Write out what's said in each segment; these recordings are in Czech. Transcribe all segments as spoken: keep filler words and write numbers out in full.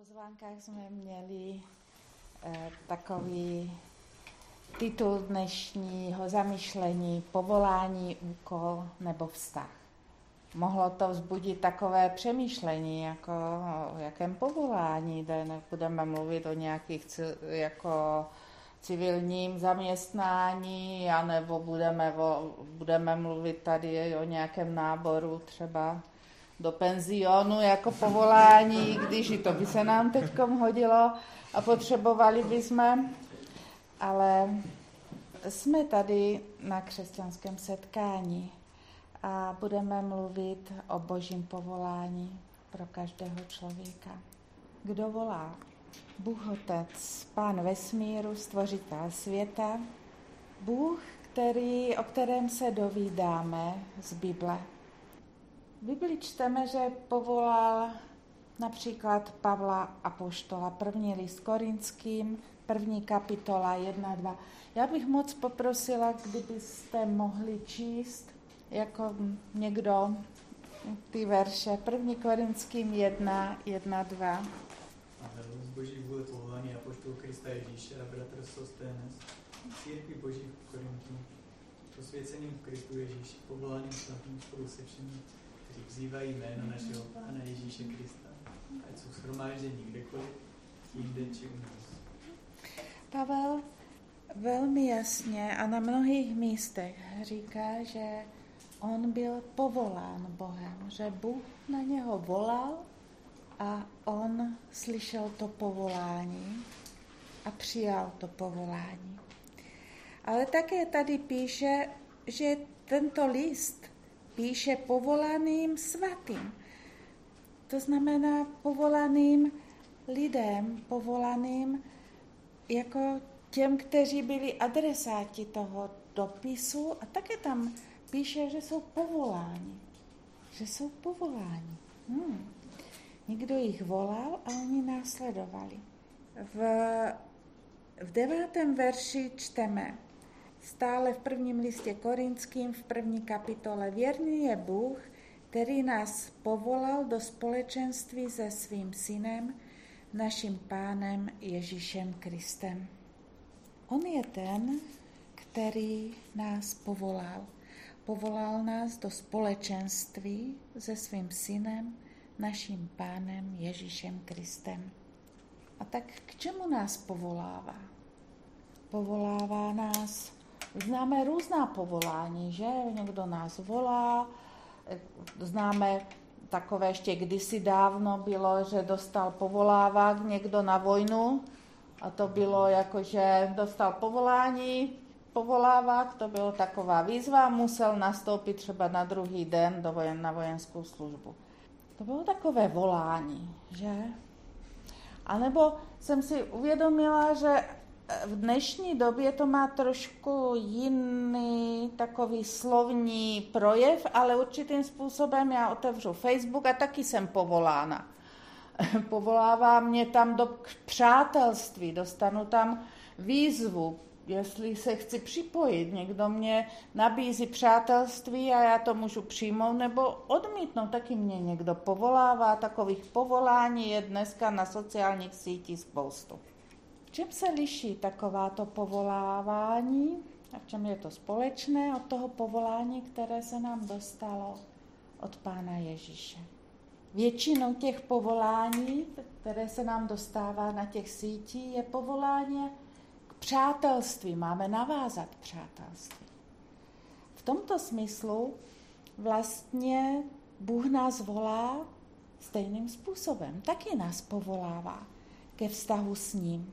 pozvánkách jsme měli eh, takový titul dnešního zamyšlení: povolání, úkol nebo vztah. Mohlo to vzbudit takové přemýšlení, jako o jakém povolání, nebudeme mluvit o nějakých jako civilním zaměstnání, anebo budeme, budeme mluvit tady o nějakém náboru třeba do penzionu jako povolání, když i to by se nám teďkom hodilo a potřebovali bychom. Ale jsme tady na křesťanském setkání a budeme mluvit o božím povolání pro každého člověka. Kdo volá? Bůh Otec, Pán vesmíru, stvořitel světa, Bůh, který, o kterém se dovídáme z Bible. V Bibli čteme, že povolal například Pavla apoštola, první list Korinským, první kapitola jedna dva. Já bych moc poprosila, kdybyste mohli číst jako někdo ty verše. první Korinským jedna, jedna, dva. Z boží vůle povolání apoštol Krista Ježíše a bratr Sosténes, církvi boží v Korintu, posvěcením v Kristu Ježíši, povoláním svatým spolu se všemi, kteří vzývají jméno našeho Pána Ježíše Krista, ať jsou shromáždění kdekoliv, jinde či u nás. Pavel velmi jasně a na mnohých místech říká, že on byl povolán Bohem, že Bůh na něho volal a on slyšel to povolání a přijal to povolání. Ale také tady píše, že tento list píše povolaným svatým. To znamená povolaným lidem, povolaným jako těm, kteří byli adresáti toho dopisu, a také tam píše, že jsou povoláni. Že jsou povoláni. Hmm. Někdo jich volal a oni následovali. V, v devátém verši čteme stále v prvním listě Korinským v první kapitole: věrný je Bůh, který nás povolal do společenství se svým synem, naším Pánem Ježíšem Kristem. On je ten, který nás povolal. Povolal nás do společenství se svým synem, naším Pánem Ježíšem Kristem. A tak k čemu nás povolává? Povolává nás, známe různá povolání, že? Někdo nás volá, známe takové, ještě kdysi dávno bylo, že dostal povolávák někdo na vojnu, a to bylo jako, že dostal povolání, povolávák, to bylo taková výzva, musel nastoupit třeba na druhý den do vojen, na vojenskou službu. To bylo takové volání, že? A nebo jsem si uvědomila, že v dnešní době to má trošku jiný takový slovní projev, ale určitým způsobem já otevřu Facebook a taky jsem povolána. Povolává mě tam do přátelství, dostanu tam výzvu, jestli se chci připojit. Někdo mě nabízí přátelství a já to můžu přijmout nebo odmítnout. Taky mě někdo povolává, takových povolání je dneska na sociálních sítích spoustu. V čem se liší takováto povolávání a v čem je to společné od toho povolání, které se nám dostalo od Pána Ježíše? Většinou těch povolání, které se nám dostává na těch sítích, je povolání k přátelství. Máme navázat přátelství. V tomto smyslu vlastně Bůh nás volá stejným způsobem. Taky nás povolává ke vztahu s ním.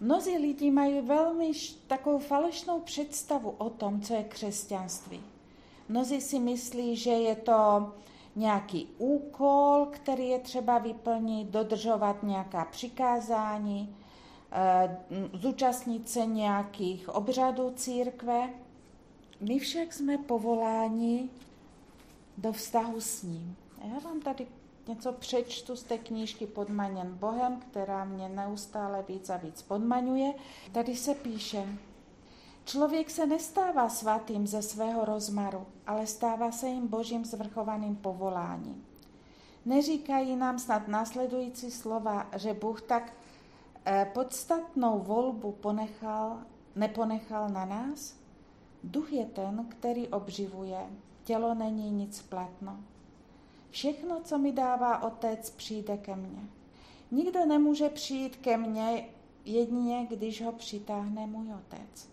Mnozí lidi mají velmi takovou falešnou představu o tom, co je křesťanství. Mnozí si myslí, že je to nějaký úkol, který je třeba vyplnit, dodržovat nějaká přikázání, zúčastnit se nějakých obřadů církve. My však jsme povoláni do vztahu s ním. Já vám tady něco přečtu z té knížky Podmaněn Bohem, která mě neustále víc a víc podmaňuje. Tady se píše: člověk se nestává svatým ze svého rozmaru, ale stává se jim božím svrchovaným povoláním. Neříkají nám snad následující slova, že Bůh tak podstatnou volbu ponechal, neponechal na nás? Duch je ten, který obživuje, tělo není nic platno. Všechno, co mi dává Otec, přijde ke mně. Nikdo nemůže přijít ke mně jedině, když ho přitáhne můj Otec.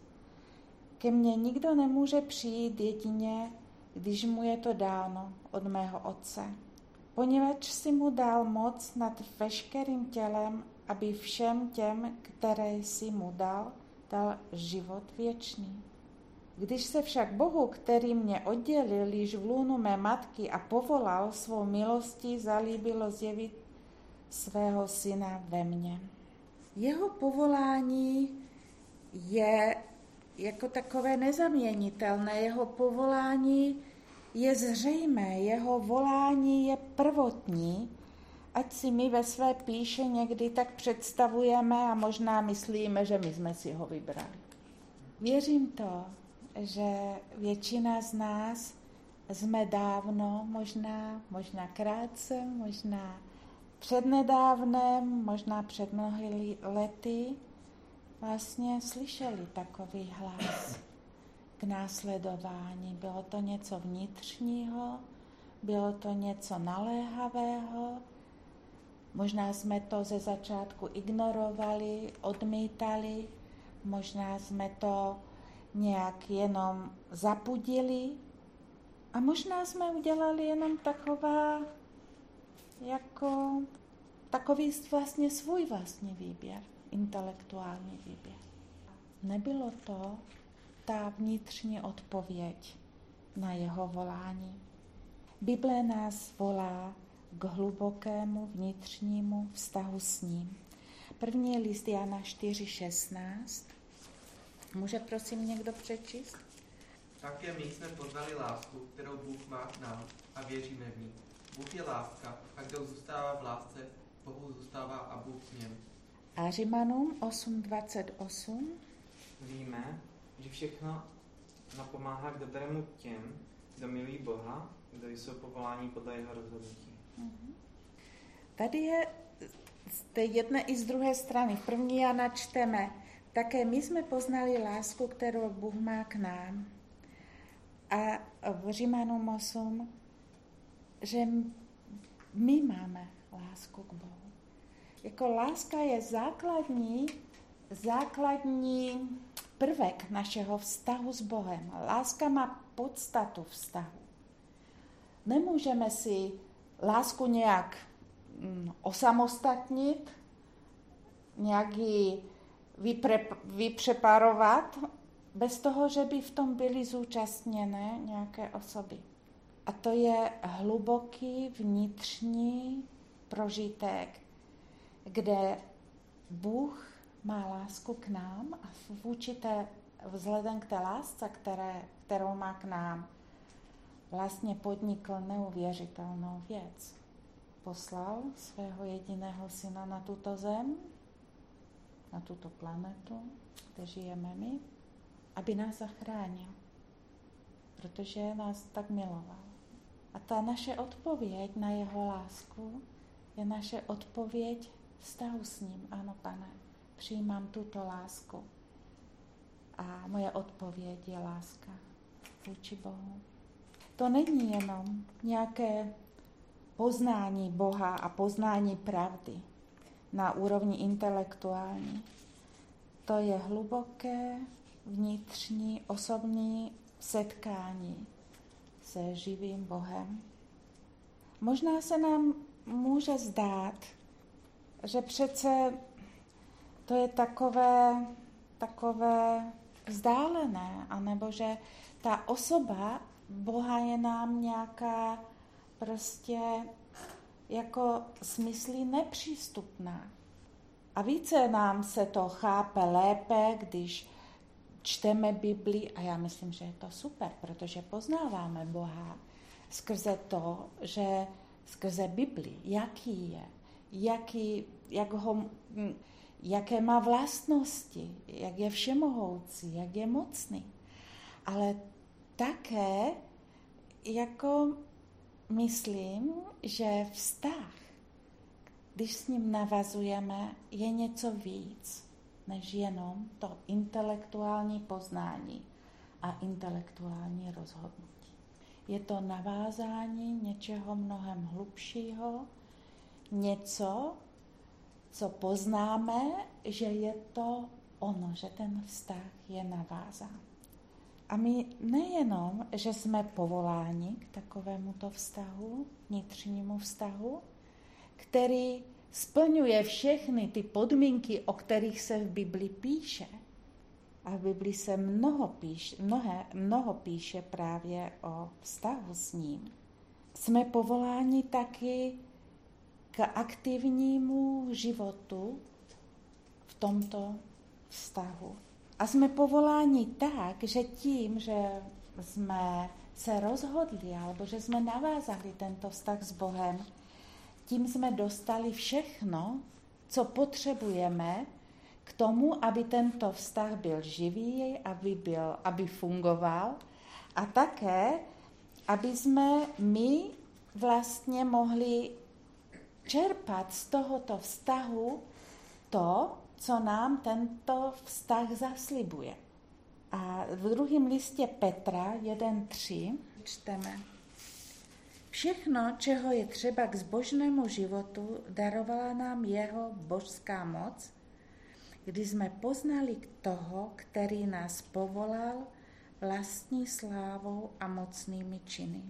Ke mně nikdo nemůže přijít jedině, když mu je to dáno od mého Otce. Poněvadž si mu dal moc nad veškerým tělem, aby všem těm, které si mu dal, dal život věčný. Když se však Bohu, který mě oddělil již v lůnu mé matky a povolal svou milostí, zalíbilo zjevit svého syna ve mně. Jeho povolání je jako takové nezaměnitelné, jeho povolání je zřejmé, jeho volání je prvotní, ať si my ve své píše někdy tak představujeme a možná myslíme, že my jsme si ho vybrali. Věřím to, že většina z nás jsme dávno, možná, možná krátce, možná přednedávnem, možná před mnohy lety, vlastně slyšeli takový hlas k následování. Bylo to něco vnitřního, bylo to něco naléhavého, možná jsme to ze začátku ignorovali, odmítali, možná jsme to nějak jenom zapudili a možná jsme udělali jenom taková, jako takový vlastně svůj vlastní výběr, intelektuální výběr. Nebylo to ta vnitřní odpověď na jeho volání. Bible nás volá k hlubokému vnitřnímu vztahu s ním. První list Jana čtyři šestnáct. Může prosím někdo přečíst? Také my jsme poznali lásku, kterou Bůh má k nám a věříme v ní. Bůh je láska a kdo zůstává v lásce, Bohu zůstává a Bůh v něm. A Římanům osm dvacet osm. Víme, že všechno napomáhá k dobrému těm, kdo milí Boha, kdo jsou povoláni podle jeho rozhodnutí. Tady je z té jedné i z druhé strany. V první Jana čteme, také my jsme poznali lásku, kterou Bůh má k nám. A v Římanům osm, že my máme lásku k Bohu. Jako láska je základní, základní prvek našeho vztahu s Bohem. Láska má podstatu vztahu. Nemůžeme si lásku nějak osamostatnit, nějak ji vypřeparovat, bez toho, že by v tom byly zúčastněné nějaké osoby. A to je hluboký vnitřní prožitek, kde Bůh má lásku k nám a vůči té, vzhledem k té lásce, které, kterou má k nám, vlastně podnikl neuvěřitelnou věc. Poslal svého jediného syna na tuto zem, na tuto planetu, kde žijeme my, aby nás zachránil, protože nás tak miloval. A ta naše odpověď na jeho lásku je naše odpověď vztahu s ním. Ano, Pane, přijímám tuto lásku. A moje odpověď je láska vůči Bohu. To není jenom nějaké poznání Boha a poznání pravdy na úrovni intelektuální. To je hluboké vnitřní osobní setkání se živým Bohem. Možná se nám může zdát, že přece to je takové, takové vzdálené, anebo že ta osoba Boha je nám nějaká prostě jako smysly nepřístupná. A více nám se to chápe lépe, když čteme Bibli, a já myslím, že je to super, protože poznáváme Boha skrze to, že skrze Bibli, jaký je, jaký, jak ho, jaké má vlastnosti, jak je všemohoucí, jak je mocný. Ale také jako myslím, že vztah, když s ním navazujeme, je něco víc než jenom to intelektuální poznání a intelektuální rozhodnutí. Je to navázání něčeho mnohem hlubšího, něco, co poznáme, že je to ono, že ten vztah je navázán. A my nejenom, že jsme povoláni k takovémuto vztahu, vnitřnímu vztahu, který splňuje všechny ty podmínky, o kterých se v Bibli píše. A v Bibli se mnoho píše, mnohé, mnoho píše právě o vztahu s ním. Jsme povoláni taky k aktivnímu životu v tomto vztahu. A jsme povoláni tak, že tím, že jsme se rozhodli, alebo že jsme navázali tento vztah s Bohem, tím jsme dostali všechno, co potřebujeme k tomu, aby tento vztah byl živý, aby, byl, aby fungoval a také, aby jsme my vlastně mohli čerpat z tohoto vztahu to, co nám tento vztah zaslibuje. A v druhém listě Petra jedna tři čteme: všechno, čeho je třeba k zbožnému životu, darovala nám jeho božská moc, kdy jsme poznali toho, který nás povolal vlastní slávou a mocnými činy.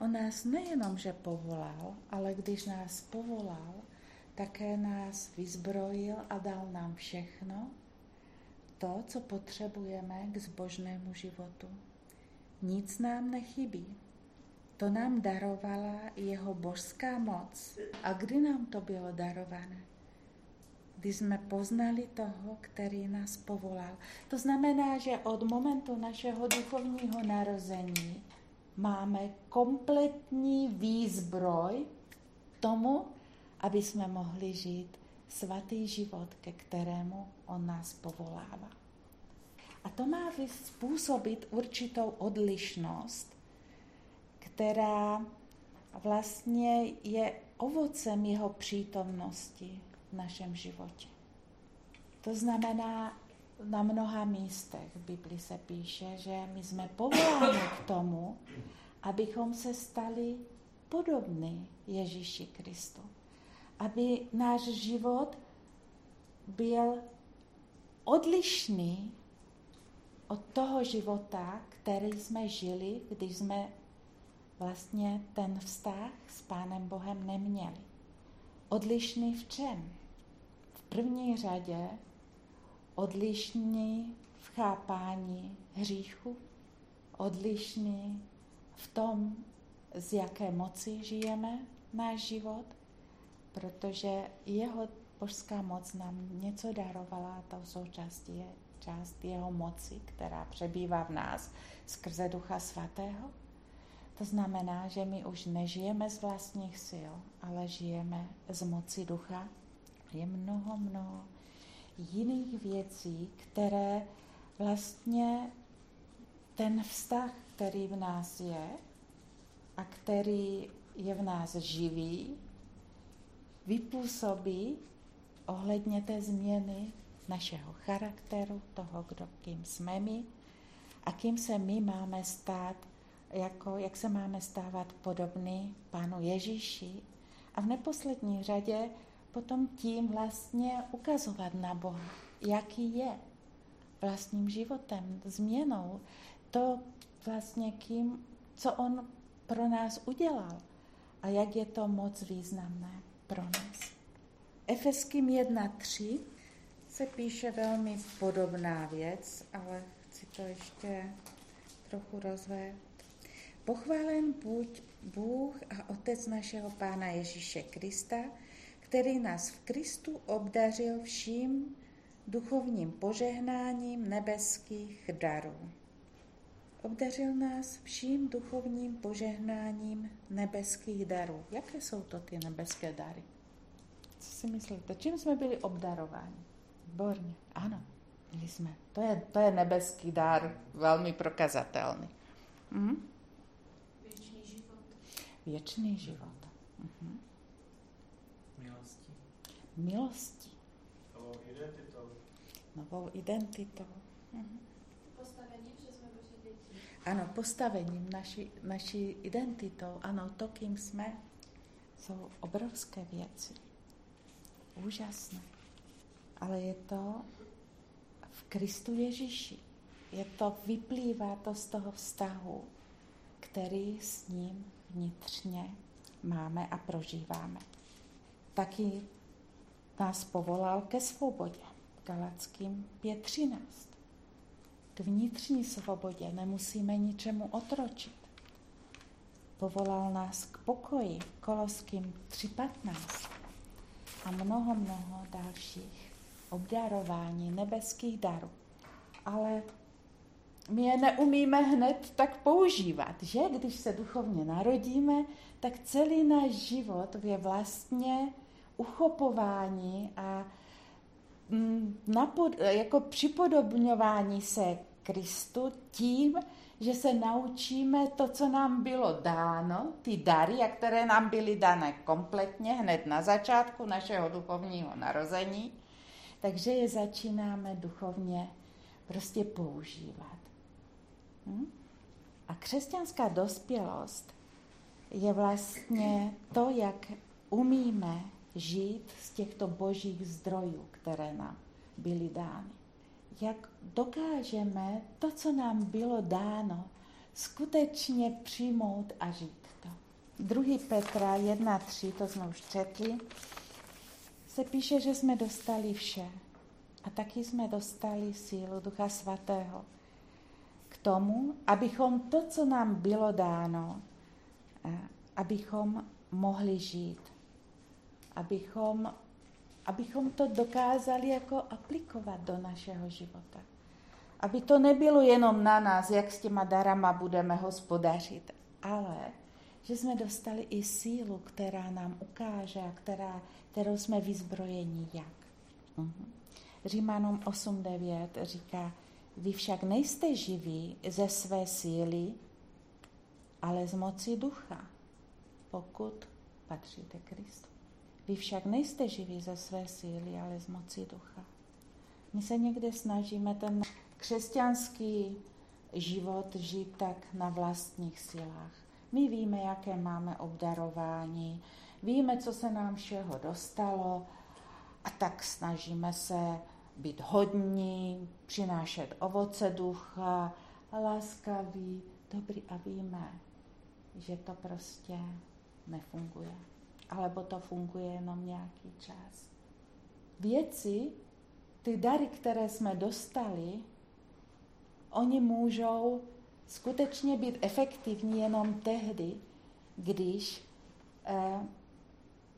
On nás nejenom, že povolal, ale když nás povolal, také nás vyzbrojil a dal nám všechno, to, co potřebujeme k zbožnému životu. Nic nám nechybí. To nám darovala jeho božská moc. A kdy nám to bylo darované? Když jsme poznali toho, který nás povolal. To znamená, že od momentu našeho duchovního narození máme kompletní výzbroj tomu, aby jsme mohli žít svatý život, ke kterému on nás povolává. A to má způsobit určitou odlišnost, která vlastně je ovocem jeho přítomnosti v našem životě. To znamená, na mnoha místech v Bibli se píše, že my jsme povoláni k tomu, abychom se stali podobní Ježíši Kristu. Aby náš život byl odlišný od toho života, který jsme žili, když jsme vlastně ten vztah s Pánem Bohem neměli. Odlišný v čem? V první řadě odlišný v chápání hříchu, odlišný v tom, z jaké moci žijeme náš život, protože jeho božská moc nám něco darovala a tou součástí je část jeho moci, která přebývá v nás skrze Ducha Svatého. To znamená, že my už nežijeme z vlastních sil, ale žijeme z moci Ducha. Je mnoho, mnoho jiných věcí, které vlastně ten vztah, který v nás je a který je v nás živý, vypůsobí ohledně té změny našeho charakteru, toho, kdo, kým jsme my a kým se my máme stát, jako, jak se máme stávat podobný Pánu Ježíši a v neposlední řadě potom tím vlastně ukazovat na Boha, jaký je vlastním životem, změnou, to vlastně kým, co on pro nás udělal a jak je to moc významné pro nás. Efeským jedna tři se píše velmi podobná věc, ale chci to ještě trochu rozvést. Pochválen buď Bůh a Otec našeho Pána Ježíše Krista, který nás v Kristu obdařil vším duchovním požehnáním nebeských darů. Obdařil nás vším duchovním požehnáním nebeských darů. Jaké jsou to ty nebeské dary? Co si myslíte? Čím jsme byli obdarováni? Výborně, ano, byli jsme. To je, to je nebeský dar, velmi prokazatelný. Mhm. Věčný život. věčný život. Mhm. Milostí. Milostí. Novou identitou. Novou identitou. Mhm. Postavením, že jsme Boží děti. Ano, postavením, naši, naší identitou, ano, to, kým jsme, jsou obrovské věci. Úžasné. Ale je to v Kristu Ježíši. Je to, vyplývá to z toho vztahu, který s ním vnitřně máme a prožíváme. Taky nás povolal ke svobodě. Galackým pět třináct. K vnitřní svobodě, nemusíme ničemu otročit. Povolal nás k pokoji, Koloským tři patnáct. A mnoho, mnoho dalších obdarování nebeských darů. Ale my je neumíme hned tak používat, že? Když se duchovně narodíme, tak celý náš život je vlastně uchopování a napod, jako připodobňování se Kristu tím, že se naučíme to, co nám bylo dáno, ty dary, a které nám byly dané kompletně hned na začátku našeho duchovního narození, takže je začínáme duchovně prostě používat. Hm? A křesťanská dospělost je vlastně to, jak umíme žít z těchto božích zdrojů, které nám byly dány. Jak dokážeme to, co nám bylo dáno, skutečně přijmout a žít to. druhá Petra jedna tři, to jsme už četli, se píše, že jsme dostali vše. A taky jsme dostali sílu Ducha Svatého k tomu, abychom to, co nám bylo dáno, abychom mohli žít. Abychom, abychom to dokázali jako aplikovat do našeho života. Aby to nebylo jenom na nás, jak s těma darama budeme hospodařit, ale že jsme dostali i sílu, která nám ukáže a která, kterou jsme vyzbrojeni jak. Mhm. Římanům osm devět říká, vy však nejste živí ze své síly, ale z moci ducha, pokud patříte Kristu. Vy však nejste živí ze své síly, ale z moci ducha. My se někde snažíme ten křesťanský život žít tak na vlastních silách. My víme, jaké máme obdarování, víme, co se nám všeho dostalo, a tak snažíme se být hodní, přinášet ovoce ducha, laskavý, dobrý a víme, že to prostě nefunguje. Alebo to funguje jenom nějaký čas. Věci, ty dary, které jsme dostali, oni můžou skutečně být efektivní jenom tehdy, když eh,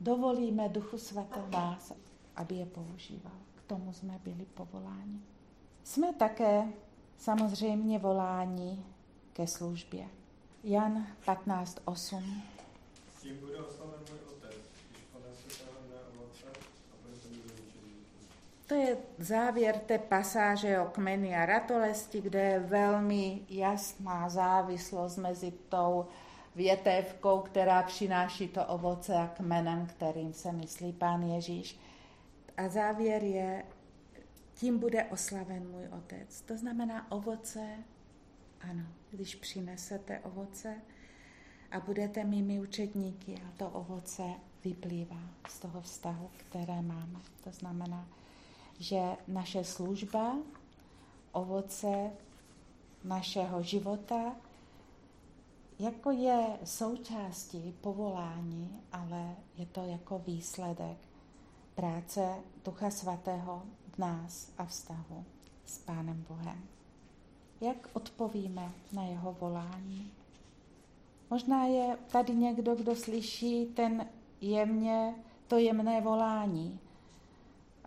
dovolíme Duchu Svatému nás, aby je používal. K tomu jsme byli povoláni. Jsme také samozřejmě voláni ke službě. Jan patnáct osm. S tím bude oslaven můj otec, když ponese mé ovoce a budete mými učedníky. To je závěr té pasáže o kmeni a ratolesti, kde je velmi jasná závislost mezi tou větévkou, která přináší to ovoce, a kmenem, kterým se myslí Pán Ježíš. A závěr je, tím bude oslaven můj otec. To znamená ovoce, ano, když přinesete ovoce a budete mými učedníky, a to ovoce vyplývá z toho vztahu, které máme. To znamená, že naše služba, ovoce našeho života, jako je součástí povolání, ale je to jako výsledek práce Ducha Svatého v nás a vztahu s Pánem Bohem. Jak odpovíme na jeho volání? Možná je tady někdo, kdo slyší ten jemně, to jemné volání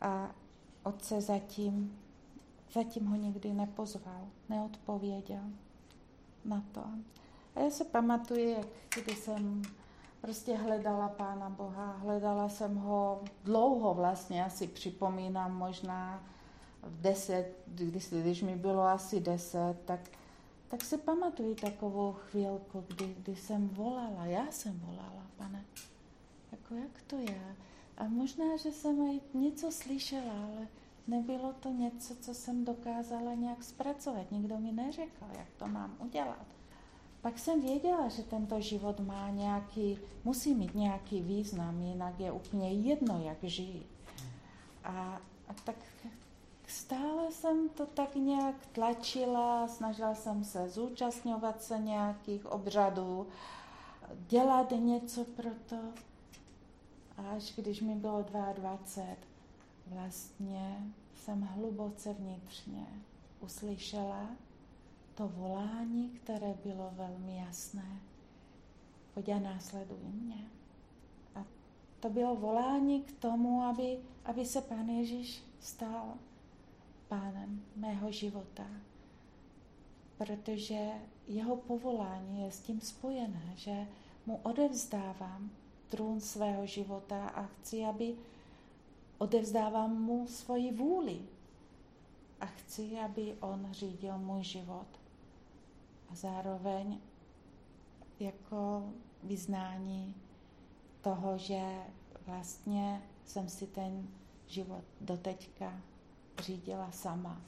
a otce zatím, zatím ho nikdy nepozval, neodpověděl na to. A já se pamatuju, jak když jsem prostě hledala Pána Boha, hledala jsem ho dlouho vlastně, já si připomínám možná v deset, když, když mi bylo asi deset, tak, tak si pamatuju takovou chvílku, kdy, kdy jsem volala, já jsem volala, Pane, jako jak to je? A možná, že jsem něco slyšela, ale nebylo to něco, co jsem dokázala nějak zpracovat. Nikdo mi neřekl, jak to mám udělat. Pak jsem věděla, že tento život má nějaký, musí mít nějaký význam, jinak je úplně jedno, jak žijí. A, a tak stále jsem to tak nějak tlačila, snažila jsem se zúčastňovat se nějakých obřadů, dělat něco pro to. Až když mi bylo dvacet dva, vlastně jsem hluboce vnitřně uslyšela to volání, které bylo velmi jasné. Pojď a následuj mě. A to bylo volání k tomu, aby, aby se Pán Ježíš stal Pánem mého života. Protože jeho povolání je s tím spojené, že mu odevzdávám trůn svého života a chci, aby odevzdávám mu svoji vůli. A chci, aby on řídil můj život. A zároveň jako vyznání toho, že vlastně jsem si ten život doteďka řídila sama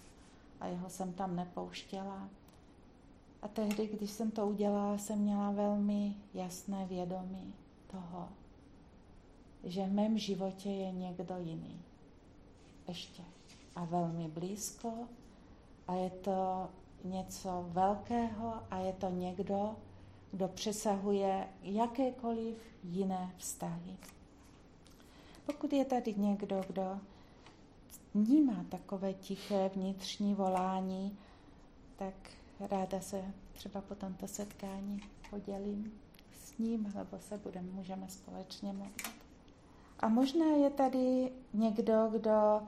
a jeho jsem tam nepouštěla. A tehdy, když jsem to udělala, jsem měla velmi jasné vědomí toho, že v mém životě je někdo jiný. Ještě. A velmi blízko. A je to něco velkého a je to někdo, kdo přesahuje jakékoliv jiné vztahy. Pokud je tady někdo, kdo vnímá takové tiché vnitřní volání, tak ráda se třeba po tomto setkání podělím s ním, nebo se budeme, můžeme společně mluvit. A možná je tady někdo, kdo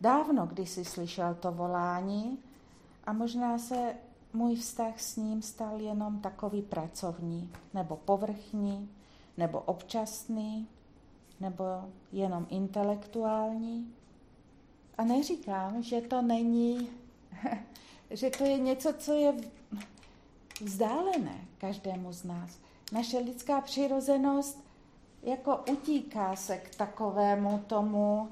dávno kdysi slyšel to volání a možná se můj vztah s ním stal jenom takový pracovní, nebo povrchní, nebo občasný, nebo jenom intelektuální. A neříkám, že to není, že to je něco, co je vzdálené každému z nás. Naše lidská přirozenost jako utíká se k takovému tomu,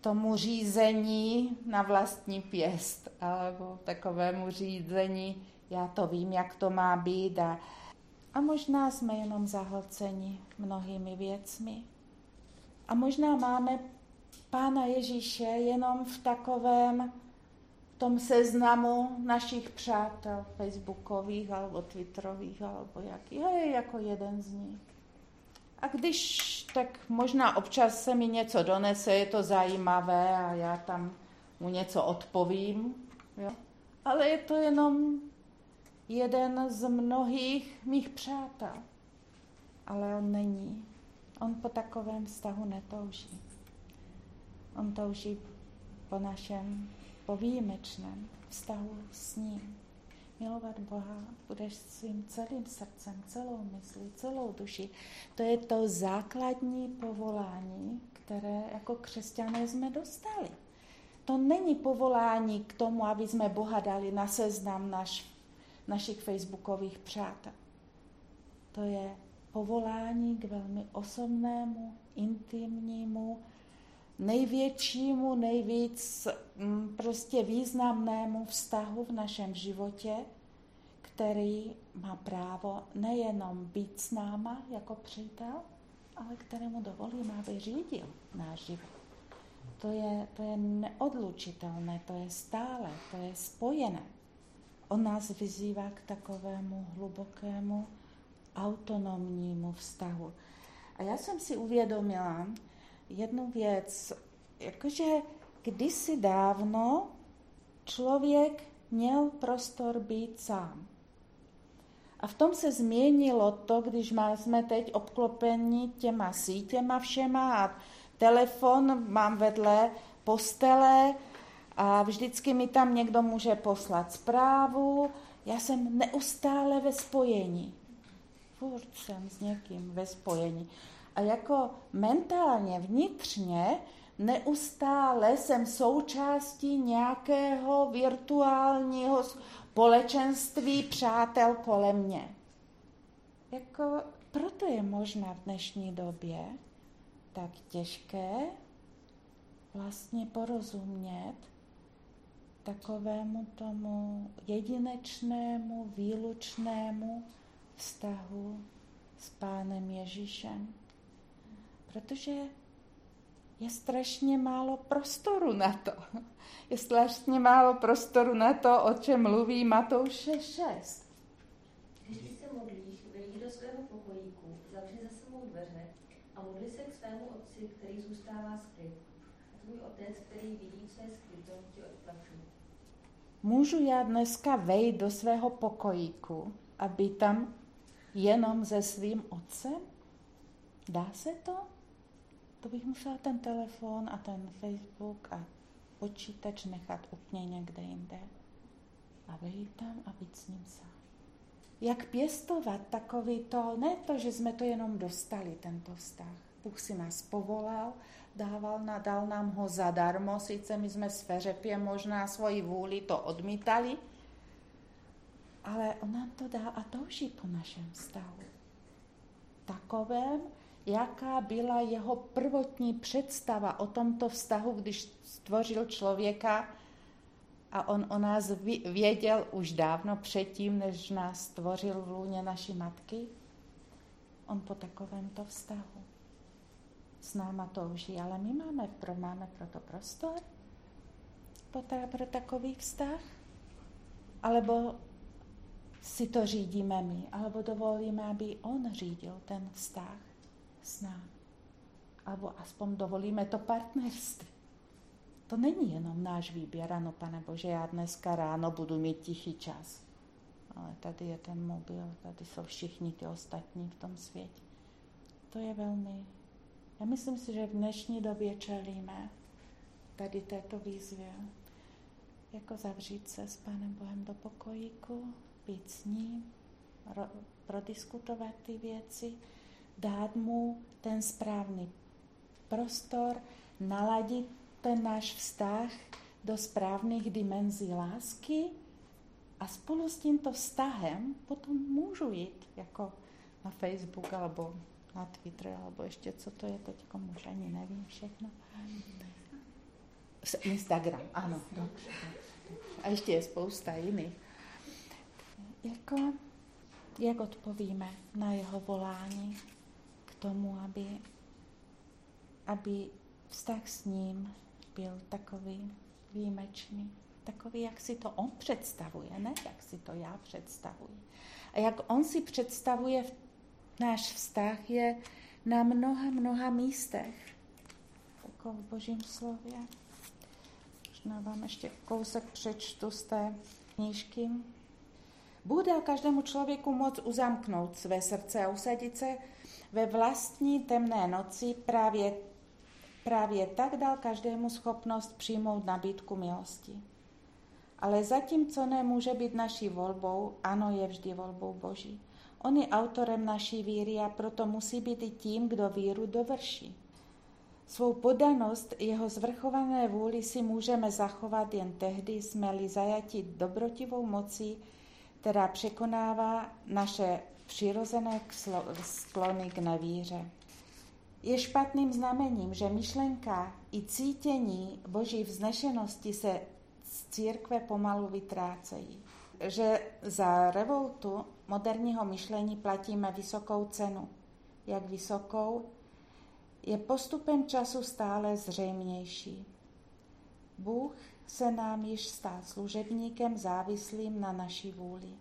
tomu řízení na vlastní pěst, alebo takovému řízení, já to vím, jak to má být. A, a možná jsme jenom zahlceni mnohými věcmi. A možná máme Pána Ježíše jenom v takovém tom seznamu našich přátel facebookových, alebo twitterových, alebo jaký, je jako jeden z nich. A když, tak možná občas se mi něco donese, je to zajímavé a já tam mu něco odpovím. Jo? Ale je to jenom jeden z mnohých mých přátel. Ale on není. On po takovém vztahu netouží. On touží po našem, po výjimečném vztahu s ním. Milovat Boha budeš svým celým srdcem, celou myslí, celou duší. To je to základní povolání, které jako křesťané jsme dostali. To není povolání k tomu, aby jsme Boha dali na seznam naš, našich facebookových přátel. To je povolání k velmi osobnému, intimnímu, největšímu, nejvíc prostě významnému vztahu v našem životě, který má právo nejenom být s náma jako přítel, ale kterému dovolíme, aby řídil náš život. To je, to je neodlučitelné, to je stále, to je spojené. On nás vyzývá k takovému hlubokému, autonomnímu vztahu. A já jsem si uvědomila jednu věc, jakože kdysi dávno člověk měl prostor být sám. A v tom se změnilo to, když jsme teď obklopeni těma sítěma všema a telefon mám vedle postele a vždycky mi tam někdo může poslat zprávu. Já jsem neustále ve spojení. Furt jsem s někým ve spojení. A jako mentálně, vnitřně, neustále jsem součástí nějakého virtuálního společenství přátel kolem mě. Jako, proto je možná v dnešní době tak těžké vlastně porozumět takovému tomu jedinečnému, výlučnému vztahu s Pánem Ježíšem. Protože je strašně málo prostoru na to. Je strašně málo prostoru na to, o čem mluví Matouš šest šest. Když se modlíš, vyjdi do svého pokojíku, zavři za sebou dveře a modli se k svému otci, který zůstává skryt. Tvůj otec, který vidí, co je skryto, ti odplatí. Můžu já dneska vejít do svého pokojíku a být tam jenom se svým otcem? Dá se to? To bych musela ten telefon a ten Facebook a počítač nechat úplně někde jinde. A vejít tam a být s ním sám. Jak pěstovat takový to, ne to, že jsme to jenom dostali, tento vztah. Bůh si nás povolal, dával, dal nám ho zadarmo, sice my jsme sveřepě možná svoji vůli to odmítali, ale on nám to dal a touží po našem vztahu. Takovém, jaká byla jeho prvotní představa o tomto vztahu, když stvořil člověka a on o nás věděl už dávno předtím, než nás stvořil v lůně naší matky. On po takovémto vztahu s náma touží, ale my máme pro, máme pro to prostor, pro, ta, pro takový vztah, alebo si to řídíme my, alebo dovolíme, aby on řídil ten vztah s námi. Alebo aspoň dovolíme to partnerství. To není jenom náš výběr, ano, Pane Bože, já dneska ráno budu mít tichý čas. Ale tady je ten mobil, tady jsou všichni ti ostatní v tom světě. To je velmi... Já myslím si, že v dnešní době čelíme tady této výzvě. Jako zavřít se s Pánem Bohem do pokojíku, být s ním, ro- prodiskutovat ty věci, dát mu ten správný prostor, naladit ten náš vztah do správných dimenzí lásky a spolu s tímto vztahem potom můžu jít jako na Facebook alebo na Twitter, alebo ještě co to je teď, už ani nevím všechno. Instagram, ano. Dobře, dobře. A ještě je spousta jiných. Jako, jak odpovíme na jeho volání k tomu, aby, aby vztah s ním byl takový výjimečný, takový, jak si to on představuje, ne jak si to já představuji. A jak on si představuje v náš vztah, je na mnoha, mnoha místech, jako v Božím slově. Možná vám ještě kousek přečtu z té knížky. Bůh dal každému člověku moc uzamknout své srdce a usadit se ve vlastní temné noci. Právě, právě tak dal každému schopnost přijmout nabídku milosti. Ale zatímco nemůže být naší volbou, ano, je vždy volbou Boží. On je autorem naší víry a proto musí být i tím, kdo víru dovrší. Svou podanost jeho zvrchované vůli si můžeme zachovat jen tehdy, jsme-li zajati dobrotivou mocí, která překonává naše přirozené sklony k nevíře. Je špatným znamením, že myšlenka i cítění Boží vznešenosti se z církve pomalu vytrácejí. Že za revoltu moderního myšlení platíme vysokou cenu. Jak vysokou, je postupem času stále zřejmější. Bůh se nám již stal služebníkem závislým na naší vůli.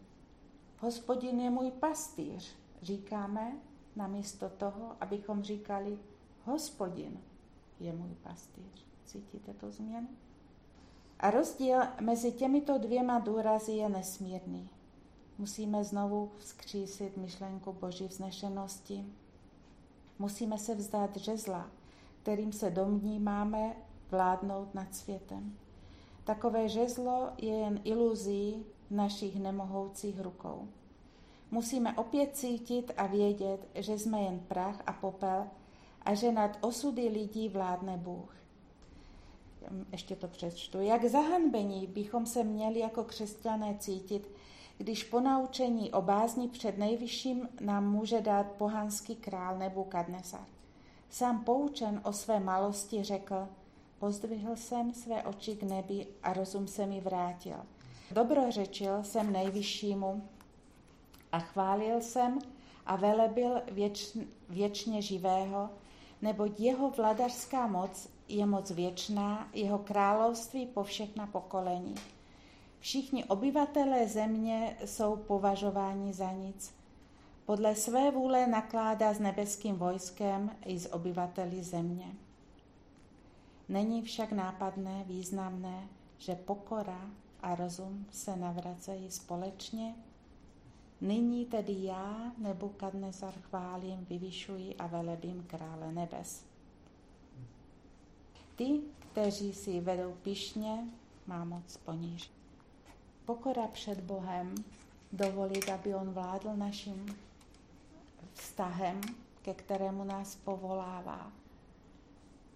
Hospodin je můj pastýř, říkáme, namísto toho, abychom říkali, Hospodin je můj pastýř. Cítíte tu změnu? A rozdíl mezi těmito dvěma důrazy je nesmírný. Musíme znovu vzkřísit myšlenku Boží vznešenosti. Musíme se vzdát žezla, kterým se domníváme vládnout nad světem. Takové žezlo je jen iluzí našich nemohoucích rukou. Musíme opět cítit a vědět, že jsme jen prach a popel a že nad osudy lidí vládne Bůh. ještě to přečtu. Jak zahanbení bychom se měli jako křesťané cítit, když po naučení o bázni před nejvyšším nám může dát pohanský král Nebukadnesar. Sám poučen o své malosti řekl, pozdvihl jsem své oči k nebi a rozum se mi vrátil. Dobrořečil jsem nejvyššímu a chválil jsem a velebil věč, věčně živého, neboť jeho vladařská moc je moc věčná, jeho království po všechna pokolení. Všichni obyvatelé země jsou považováni za nic. Podle své vůle nakládá s nebeským vojskem i s obyvateli země. Není však nápadné, významné, že pokora a rozum se navracejí společně. Nyní tedy já, Nebukadnesar, chválím, vyvyšuji a velebím krále nebes. Ty, kteří si vedou pyšně, má moc ponížit. Pokora před Bohem, dovolit, aby on vládl naším vztahem, ke kterému nás povolává,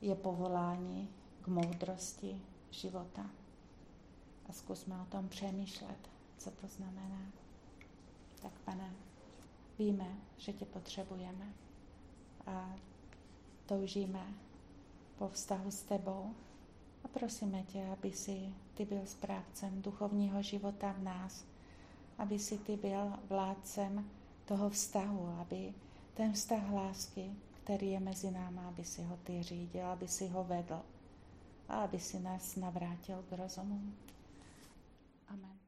je povolání k moudrosti života. A zkusme o tom přemýšlet, co to znamená. Tak Pane, víme, že tě potřebujeme a toužíme po vztahu s tebou a prosíme tě, aby si ty byl správcem duchovního života v nás, aby si ty byl vládcem toho vztahu, aby ten vztah lásky, který je mezi námi, aby si ho ty řídil, aby si ho vedl a aby si nás navrátil k rozumu. Amen.